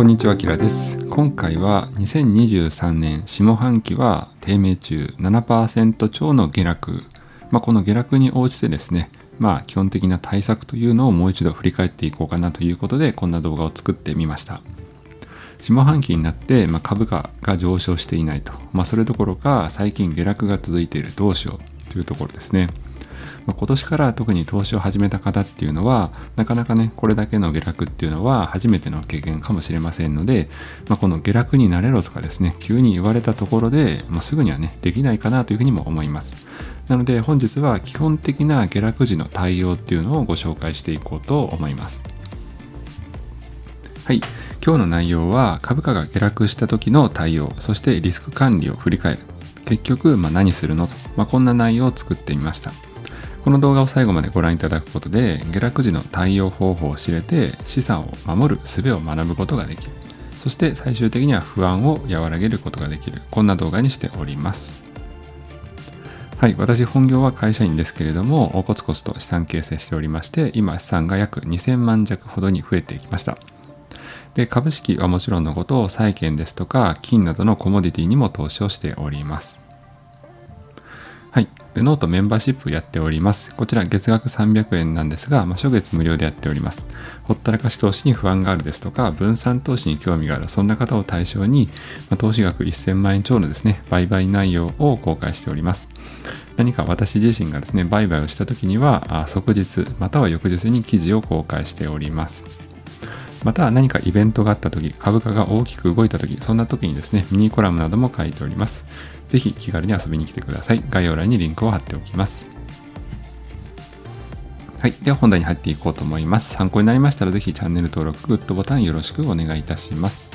こんにちは、キラです。今回は2023年下半期は低迷中 7% 超の下落。この下落に応じてですね、基本的な対策というのをもう一度振り返っていこうかなということで、こんな動画を作ってみました。下半期になって、株価が上昇していないと。それどころか最近下落が続いている。どうしようというところですね。今年から特に投資を始めた方っていうのはなかなかね、これだけの下落っていうのは初めての経験かもしれませんので、この下落になれろとかですね、急に言われたところで、すぐにはねできないかなというふうにも思います。なので本日は基本的な下落時の対応っていうのをご紹介していこうと思います。はい、今日の内容は株価が下落した時の対応、そしてリスク管理を振り返る、結局何するのと、こんな内容を作ってみました。この動画を最後までご覧いただくことで、下落時の対応方法を知れて、資産を守る術を学ぶことができる。そして最終的には不安を和らげることができる。こんな動画にしております。はい、私本業は会社員ですけれども、コツコツと資産形成しておりまして、今資産が約2000万弱ほどに増えていきました。で、株式はもちろんのことを債券ですとか、金などのコモディティにも投資をしております。はい、でノートメンバーシップやっております。こちら月額300円なんですが、初月無料でやっております。ほったらかし投資に不安があるですとか、分散投資に興味がある、そんな方を対象に、投資額1000万円超のですね、売買内容を公開しております。何か私自身がですね、売買をした時には即日または翌日に記事を公開しております。また何かイベントがあった時、株価が大きく動いた時、そんな時にですね、ミニコラムなども書いております。ぜひ気軽に遊びに来てください。概要欄にリンクを貼っておきます。はい、では本題に入っていこうと思います。参考になりましたらぜひチャンネル登録、グッドボタンよろしくお願いいたします。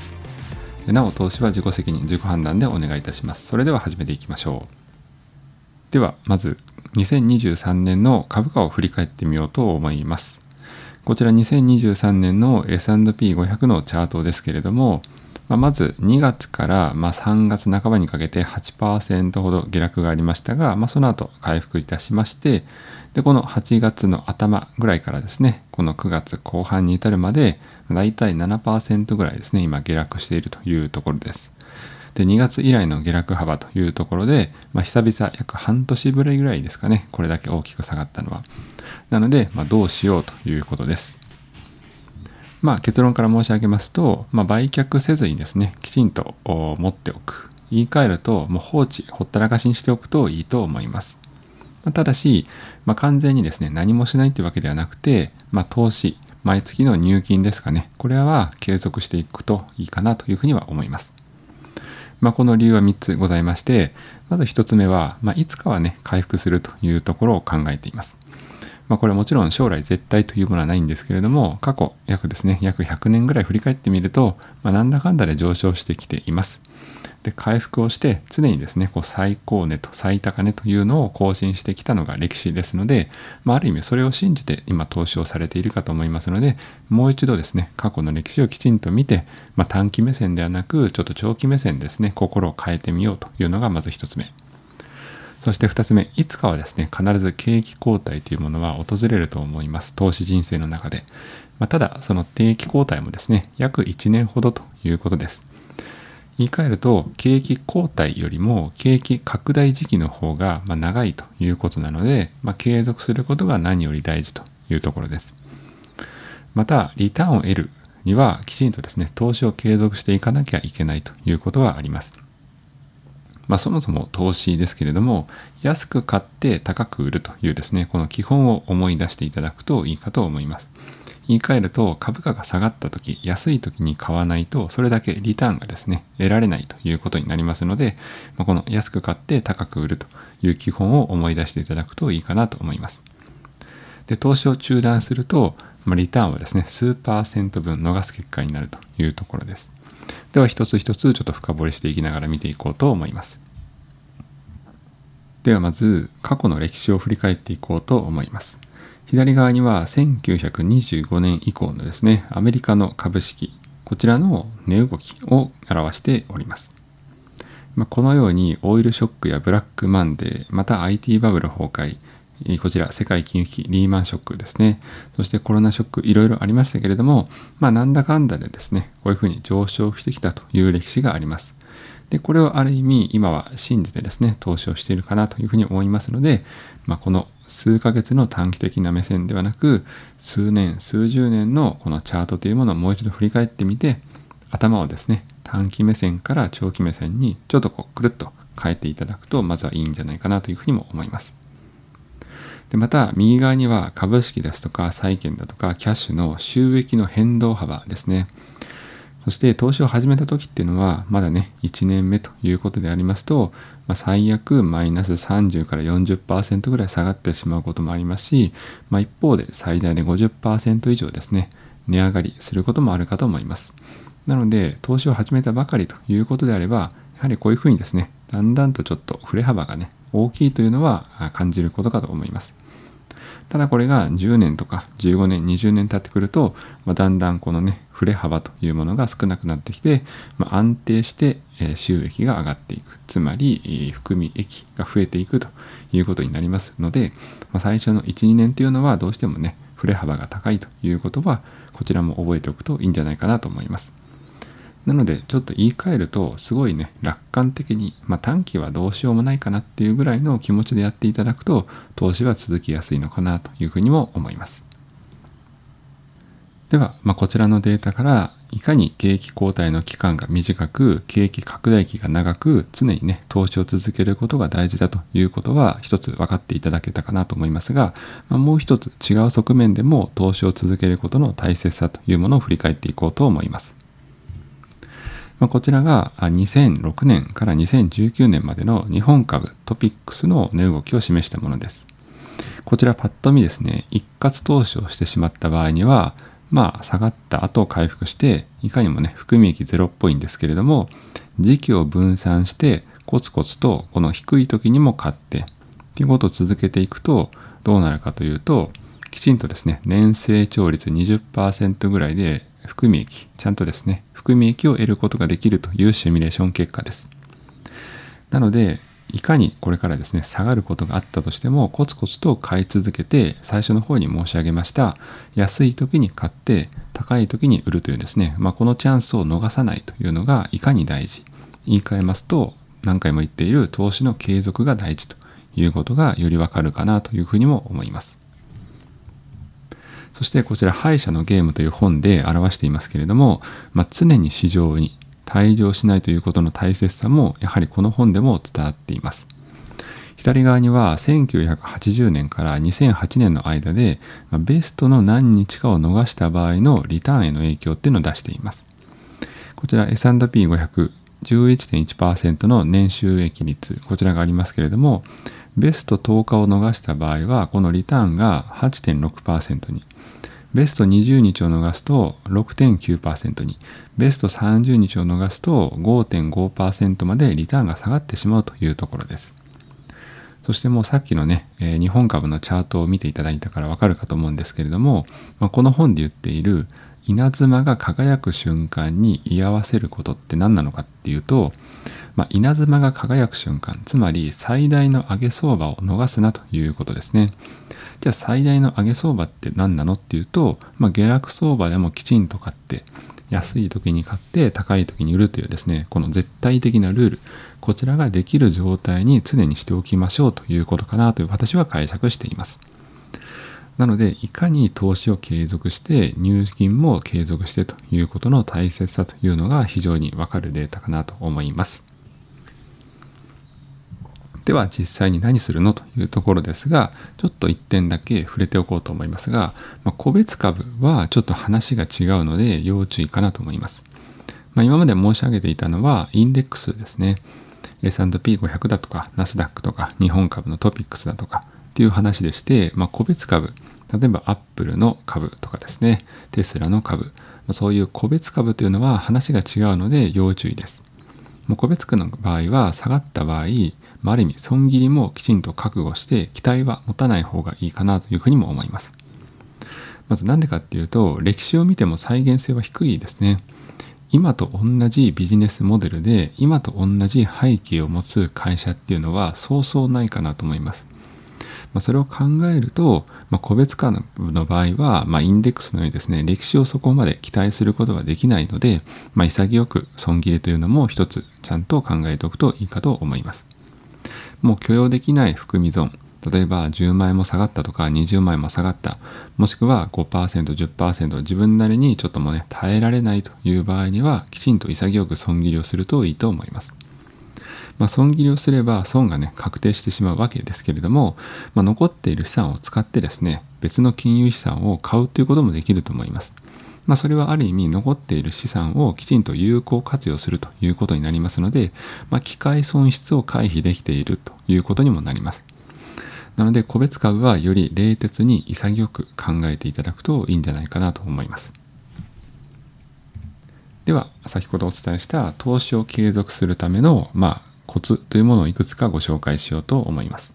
なお投資は自己責任、自己判断でお願いいたします。それでは始めていきましょう。ではまず2023年の株価を振り返ってみようと思います。こちら2023年の S&P500 のチャートですけれども、まず2月から3月半ばにかけて 8% ほど下落がありましたが、その後回復いたしまして、でこの8月の頭ぐらいからですね、この9月後半に至るまでだいたい 7% ぐらいですね、今下落しているというところです。で2月以来の下落幅というところで、久々約半年ぶりぐらいですかね、これだけ大きく下がったのは。なので、どうしようということです。結論から申し上げますと、売却せずにですね、きちんと持っておく。言い換えると、放置、ほったらかしにしておくといいと思います。ただし、完全にですね、何もしないというわけではなくて、投資、毎月の入金ですかね、これは継続していくといいかなというふうには思います。この理由は3つございまして、まず1つ目は、いつかはね、回復するというところを考えています。これはもちろん将来絶対というものはないんですけれども、過去約100年ぐらい振り返ってみると、なんだかんだで上昇してきています。で、回復をして常にですね、最高値と最高値というのを更新してきたのが歴史ですので、ある意味それを信じて今投資をされているかと思いますので、もう一度ですね、過去の歴史をきちんと見て、短期目線ではなくちょっと長期目線ですね、心を変えてみようというのがまず一つ目。そして2つ目、いつかはですね、必ず景気後退というものは訪れると思います。投資人生の中で。ただ、その景気後退もですね、約1年ほどということです。言い換えると、景気後退よりも景気拡大時期の方が長いということなので、継続することが何より大事というところです。また、リターンを得るにはきちんとですね、投資を継続していかなきゃいけないということはあります。そもそも投資ですけれども、安く買って高く売るというですね、この基本を思い出していただくといいかと思います。言い換えると、株価が下がった時、安い時に買わないと、それだけリターンがですね、得られないということになりますので、この安く買って高く売るという基本を思い出していただくといいかなと思います。で、投資を中断すると、リターンはですね、数パーセント分逃す結果になるというところです。では一つ一つちょっと深掘りしていきながら見ていこうと思います。ではまず過去の歴史を振り返っていこうと思います。左側には1925年以降のですね、アメリカの株式、こちらの値動きを表しております。このようにオイルショックやブラックマンデー、また IT バブル崩壊、こちら世界金融危機リーマンショックですね、そしてコロナショック、いろいろありましたけれども、なんだかんだでですね、こういうふうに上昇してきたという歴史があります。でこれをある意味今は信じてですね、投資をしているかなというふうに思いますので、この数ヶ月の短期的な目線ではなく、数年数十年のこのチャートというものをもう一度振り返ってみて、頭をですね、短期目線から長期目線にちょっとくるっと変えていただくと、まずはいいんじゃないかなというふうにも思います。でまた右側には株式ですとか債券だとかキャッシュの収益の変動幅ですね。そして投資を始めた時っていうのはまだね、1年目ということでありますと、最悪マイナス30から 40% ぐらい下がってしまうこともありますし、一方で最大で 50% 以上ですね、値上がりすることもあるかと思います。なので投資を始めたばかりということであれば、やはりこういうふうにですね、だんだんとちょっと振れ幅がね、大きいというのは感じることかと思います。ただこれが10年とか15年、20年経ってくると、だんだんこのね、振れ幅というものが少なくなってきて、安定して収益が上がっていく、つまり含み益が増えていくということになりますので、最初の 1,2 年というのはどうしてもね、振れ幅が高いということは、こちらも覚えておくといいんじゃないかなと思います。なのでちょっと言い換えると、すごいね、楽観的に、短期はどうしようもないかなっていうぐらいの気持ちでやっていただくと、投資は続きやすいのかなというふうにも思います。では、こちらのデータから、いかに景気後退の期間が短く、景気拡大期が長く、常にね、投資を続けることが大事だということは一つ分かっていただけたかなと思いますが、もう一つ違う側面でも投資を続けることの大切さというものを振り返っていこうと思います。こちらが2006年から2019年までの日本株トピックスの値動きを示したものです。こちらパッと見ですね、一括投資をしてしまった場合には、下がった後回復して、いかにもね、含み益ゼロっぽいんですけれども、時期を分散してコツコツとこの低い時にも買ってっていうことを続けていくと、どうなるかというと、きちんとですね、年成長率 20% ぐらいで含み益、ちゃんとですね、含み益を得ることができるというシミュレーション結果です。なのでいかにこれからですね、下がることがあったとしても、コツコツと買い続けて、最初の方に申し上げました安い時に買って高い時に売るというですね、このチャンスを逃さないというのがいかに大事、言い換えますと何回も言っている投資の継続が大事ということがよりわかるかなというふうにも思います。そしてこちら、敗者のゲームという本で表していますけれども、常に市場に退場しないということの大切さも、やはりこの本でも伝わっています。左側には1980年から2008年の間で、ベストの何日かを逃した場合のリターンへの影響っていうのを出しています。こちら S&P500 11.1% の年収益率、こちらがありますけれども、ベスト10日を逃した場合はこのリターンが 8.6% に、ベスト20日を逃すと 6.9% に、ベスト30日を逃すと 5.5% までリターンが下がってしまうというところです。そしてもうさっきのね、日本株のチャートを見ていただいたからわかるかと思うんですけれども、この本で言っている稲妻が輝く瞬間に居合わせることって何なのかっていうと、稲妻が輝く瞬間、つまり最大の上げ相場を逃すなということですね。じゃあ最大の上げ相場って何なのっていうと、下落相場でもきちんと買って、安い時に買って高い時に売るというですね、この絶対的なルール、こちらができる状態に常にしておきましょうということかなという、私は解釈しています。なのでいかに投資を継続して入金も継続してということの大切さというのが非常にわかるデータかなと思います。では実際に何するのというところですが、ちょっと一点だけ触れておこうと思いますが、個別株はちょっと話が違うので要注意かなと思います。今まで申し上げていたのはインデックスですね、 S&P500 だとかナスダックとか日本株のトピックスだとかっていう話でして、個別株、例えばアップルの株とかですね、テスラの株、そういう個別株というのは話が違うので要注意です。個別株の場合は下がった場合、ある意味損切りもきちんと覚悟して期待は持たない方がいいかなというふうにも思います。まずなんでかっていうと、歴史を見ても再現性は低いですね。今と同じビジネスモデルで今と同じ背景を持つ会社っていうのはそうそうないかなと思います。それを考えると、個別株の場合は、インデックスのようにですね、歴史をそこまで期待することができないので、潔く損切りというのも一つちゃんと考えておくといいかと思います。もう許容できない含み損、例えば10万円も下がったとか20万円も下がった、もしくは 5%、10% 自分なりにちょっともね耐えられないという場合には、きちんと潔く損切りをするといいと思います。損切りをすれば損がね確定してしまうわけですけれども、残っている資産を使ってですね、別の金融資産を買うということもできると思います。それはある意味残っている資産をきちんと有効活用するということになりますので、機会損失を回避できているということにもなります。なので個別株はより冷徹に潔く考えていただくといいんじゃないかなと思います。では先ほどお伝えした投資を継続するためのコツというものをいくつかご紹介しようと思います。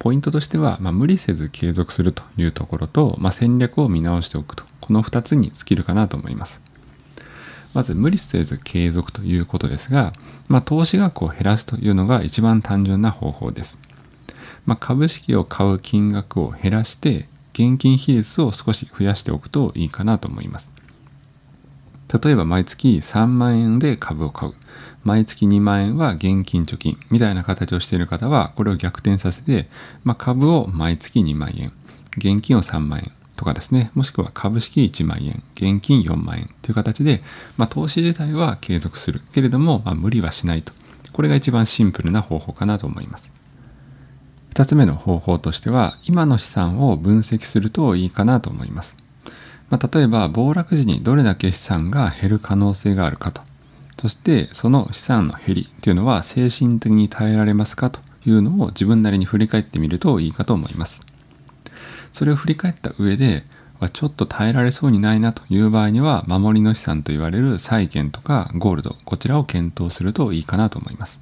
ポイントとしては、無理せず継続するというところと、戦略を見直しておくと、この2つに尽きるかなと思います。まず無理せず継続ということですが、投資額を減らすというのが一番単純な方法です。株式を買う金額を減らして、現金比率を少し増やしておくといいかなと思います。例えば毎月3万円で株を買う、毎月2万円は現金貯金みたいな形をしている方は、これを逆転させて、株を毎月2万円、現金を3万円とかですね、もしくは株式1万円、現金4万円という形で、投資自体は継続するけれども、無理はしないと。これが一番シンプルな方法かなと思います。2つ目の方法としては、今の資産を分析するといいかなと思います。例えば暴落時にどれだけ資産が減る可能性があるかと、そしてその資産の減りというのは精神的に耐えられますかというのを自分なりに振り返ってみるといいかと思います。それを振り返った上で、ちょっと耐えられそうにないなという場合には、守りの資産といわれる債券とかゴールド、こちらを検討するといいかなと思います。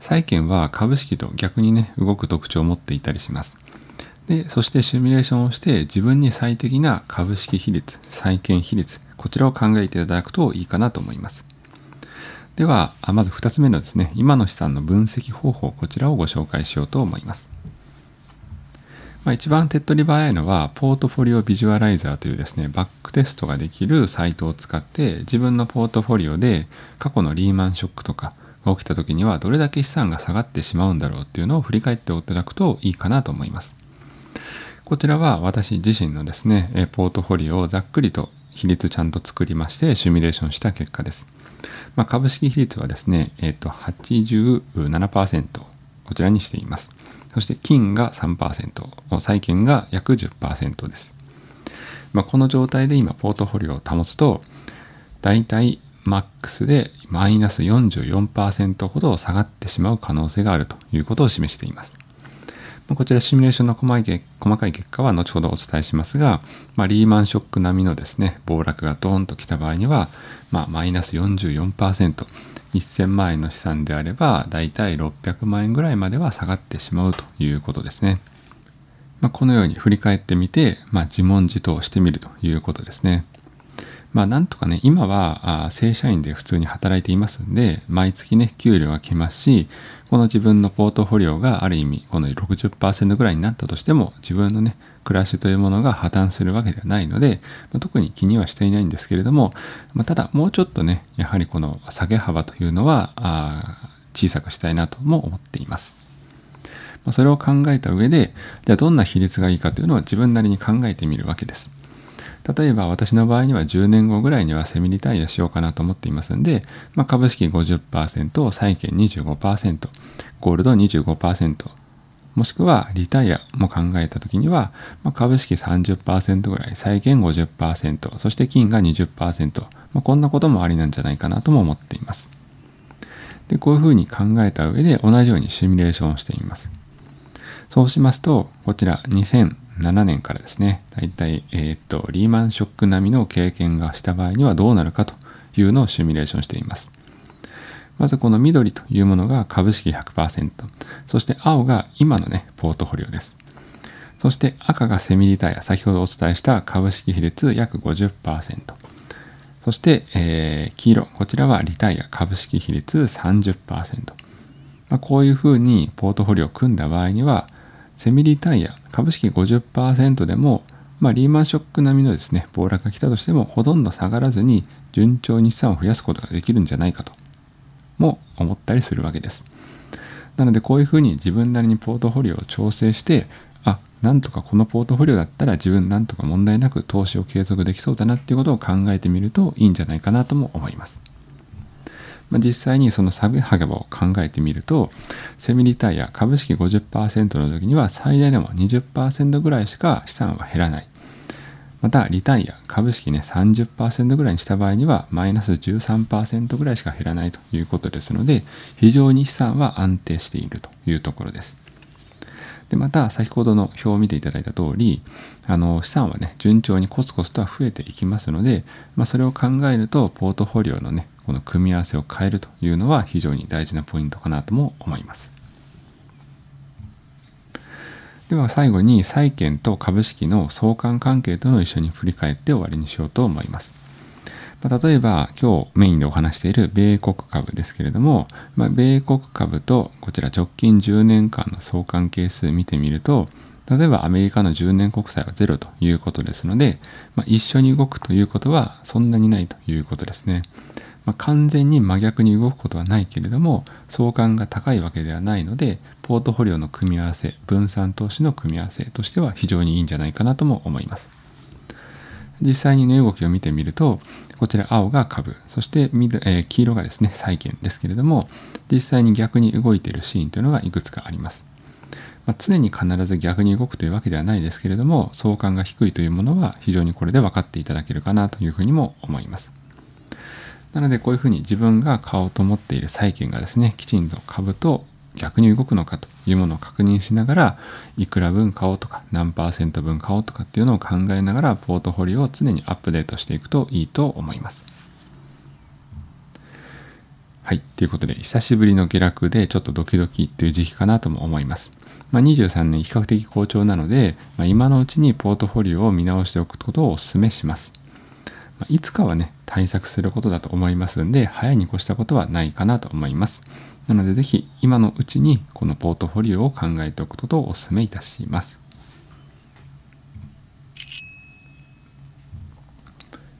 債券は株式と逆にね動く特徴を持っていたりします。で、そしてシミュレーションをして自分に最適な株式比率、債券比率、こちらを考えていただくといいかなと思います。では、まず2つ目のですね、今の資産の分析方法、こちらをご紹介しようと思います。一番手っ取り早いのは、ポートフォリオビジュアライザーというですね、バックテストができるサイトを使って、自分のポートフォリオで過去のリーマンショックとかが起きた時には、どれだけ資産が下がってしまうんだろうというのを振り返っていただくといいかなと思います。こちらは私自身のですね、ポートフォリオをざっくりと比率ちゃんと作りまして、シミュレーションした結果です。株式比率はですね、87%、こちらにしています。そして金が 3%、債券が約 10% です。この状態で今、ポートフォリオを保つと、だいたいマックスでマイナス 44% ほど下がってしまう可能性があるということを示しています。こちらシミュレーションの細かい結果は後ほどお伝えしますが、リーマンショック並みのですね、暴落がドーンと来た場合には、マイナス 44%、1000万円の資産であれば、だいたい600万円ぐらいまでは下がってしまうということですね。このように振り返ってみて、自問自答してみるということですね。なんとかね、今は正社員で普通に働いていますんで、毎月ね、給料が来ますし、この自分のポートフォリオがある意味、この 60% ぐらいになったとしても、自分のね、暮らしというものが破綻するわけではないので、特に気にはしていないんですけれども、ただもうちょっとね、やはりこの下げ幅というのは小さくしたいなとも思っています。それを考えた上で、じゃあどんな比率がいいかというのを自分なりに考えてみるわけです。例えば私の場合には10年後ぐらいにはセミリタイアしようかなと思っていますんで、株式 50%、債券 25%、ゴールド 25%、もしくはリタイアも考えたときには、株式 30% ぐらい、債券 50%、そして金が 20%、こんなこともありなんじゃないかなとも思っています。で、こういうふうに考えた上で同じようにシミュレーションをしてみます。そうしますと、こちら2007年からですね、だいたいリーマンショック並みの経験がした場合にはどうなるかというのをシミュレーションしています。まずこの緑というものが株式 100%、そして青が今のねポートフォリオです。そして赤がセミリタイア、先ほどお伝えした株式比率約 50%、そして、黄色、こちらはリタイア、株式比率 30%、こういうふうにポートフォリオを組んだ場合には、セミリタイア、株式 50% でも、リーマンショック並みのですね、暴落が来たとしてもほとんど下がらずに順調に資産を増やすことができるんじゃないかとも思ったりするわけです。なのでこういうふうに自分なりにポートフォリオを調整して、なんとかこのポートフォリオだったら自分なんとか問題なく投資を継続できそうだなっていうことを考えてみるといいんじゃないかなとも思います。実際にその下げ幅を考えてみると、セミリタイア株式 50% の時には最大でも 20% ぐらいしか資産は減らない。またリタイア株式ね 30% ぐらいにした場合にはマイナス 13% ぐらいしか減らないということですので、非常に資産は安定しているというところです。でまた先ほどの表を見ていただいた通り、資産はね順調にコツコツとは増えていきますので、それを考えるとポートフォリオのねこの組み合わせを変えるというのは非常に大事なポイントかなとも思います。では最後に債券と株式の相関関係というのを一緒に振り返って終わりにしようと思います。例えば今日メインでお話している米国株ですけれども、米国株とこちら直近10年間の相関係数見てみると、例えばアメリカの10年国債はゼロということですので、一緒に動くということはそんなにないということですね。完全に真逆に動くことはないけれども、相関が高いわけではないので、ポートフォリオの組み合わせ、分散投資の組み合わせとしては非常にいいんじゃないかなとも思います。実際に値動きを見てみると、こちら青が株、そして黄色がですね債券ですけれども、実際に逆に動いているシーンというのがいくつかあります。常に必ず逆に動くというわけではないですけれども、相関が低いというものは非常にこれで分かっていただけるかなというふうにも思います。なのでこういうふうに自分が買おうと思っている債券がですね、きちんと株と逆に動くのかというものを確認しながら、いくら分買おうとか何パーセント分買おうとかっていうのを考えながらポートフォリオを常にアップデートしていくといいと思います。はい、ということで久しぶりの下落でちょっとドキドキという時期かなとも思います。23年比較的好調なので、今のうちにポートフォリオを見直しておくことをお勧めします。いつかはね対策することだと思いますんで、早いに越したことはないかなと思います。なのでぜひ今のうちにこのポートフォリオを考えておくことをお勧めいたします。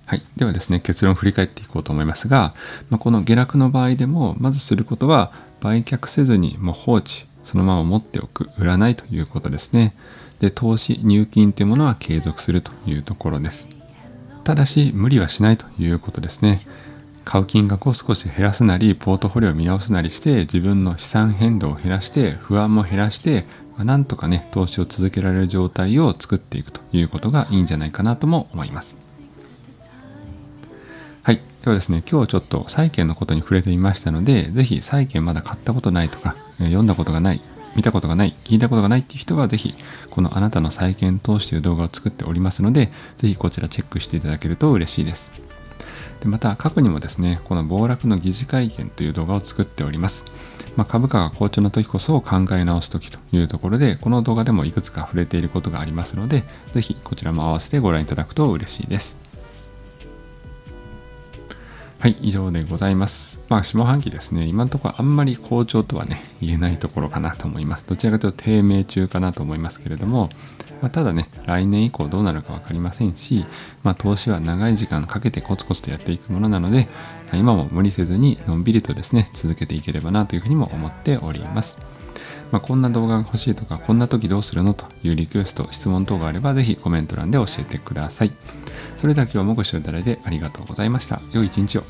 はい、ではですね結論を振り返っていこうと思いますが、この下落の場合でもまずすることは、売却せずにもう放置、そのまま持っておく、売らないということですね。で投資入金というものは継続するというところです。ただし無理はしないということですね。買う金額を少し減らすなり、ポートフォリオを見直すなりして自分の資産変動を減らして不安も減らして、なんとかね投資を続けられる状態を作っていくということがいいんじゃないかなとも思います。はい、ではですね今日ちょっと債券のことに触れてみましたので、ぜひ債券まだ買ったことないとか読んだことがない、見たことがない、聞いたことがないっていう人は、ぜひこのあなたの債券投資という動画を作っておりますので、ぜひこちらチェックしていただけると嬉しいです。でまた過去にもですね、この暴落の疑似会見という動画を作っております。株価が好調な時こそ考え直す時というところで、この動画でもいくつか触れていることがありますので、ぜひこちらも合わせてご覧いただくと嬉しいです。はい、以上でございます。下半期ですね、今のところあんまり好調とはね、言えないところかなと思います。どちらかというと低迷中かなと思いますけれども、ただね、来年以降どうなるか分かりませんし、投資は長い時間かけてコツコツとやっていくものなので、今も無理せずにのんびりとですね、続けていければなというふうにも思っております。こんな動画が欲しいとか、こんな時どうするのというリクエスト、質問等があれば、ぜひコメント欄で教えてください。それでは今日もご視聴いただいてありがとうございました。良い一日を。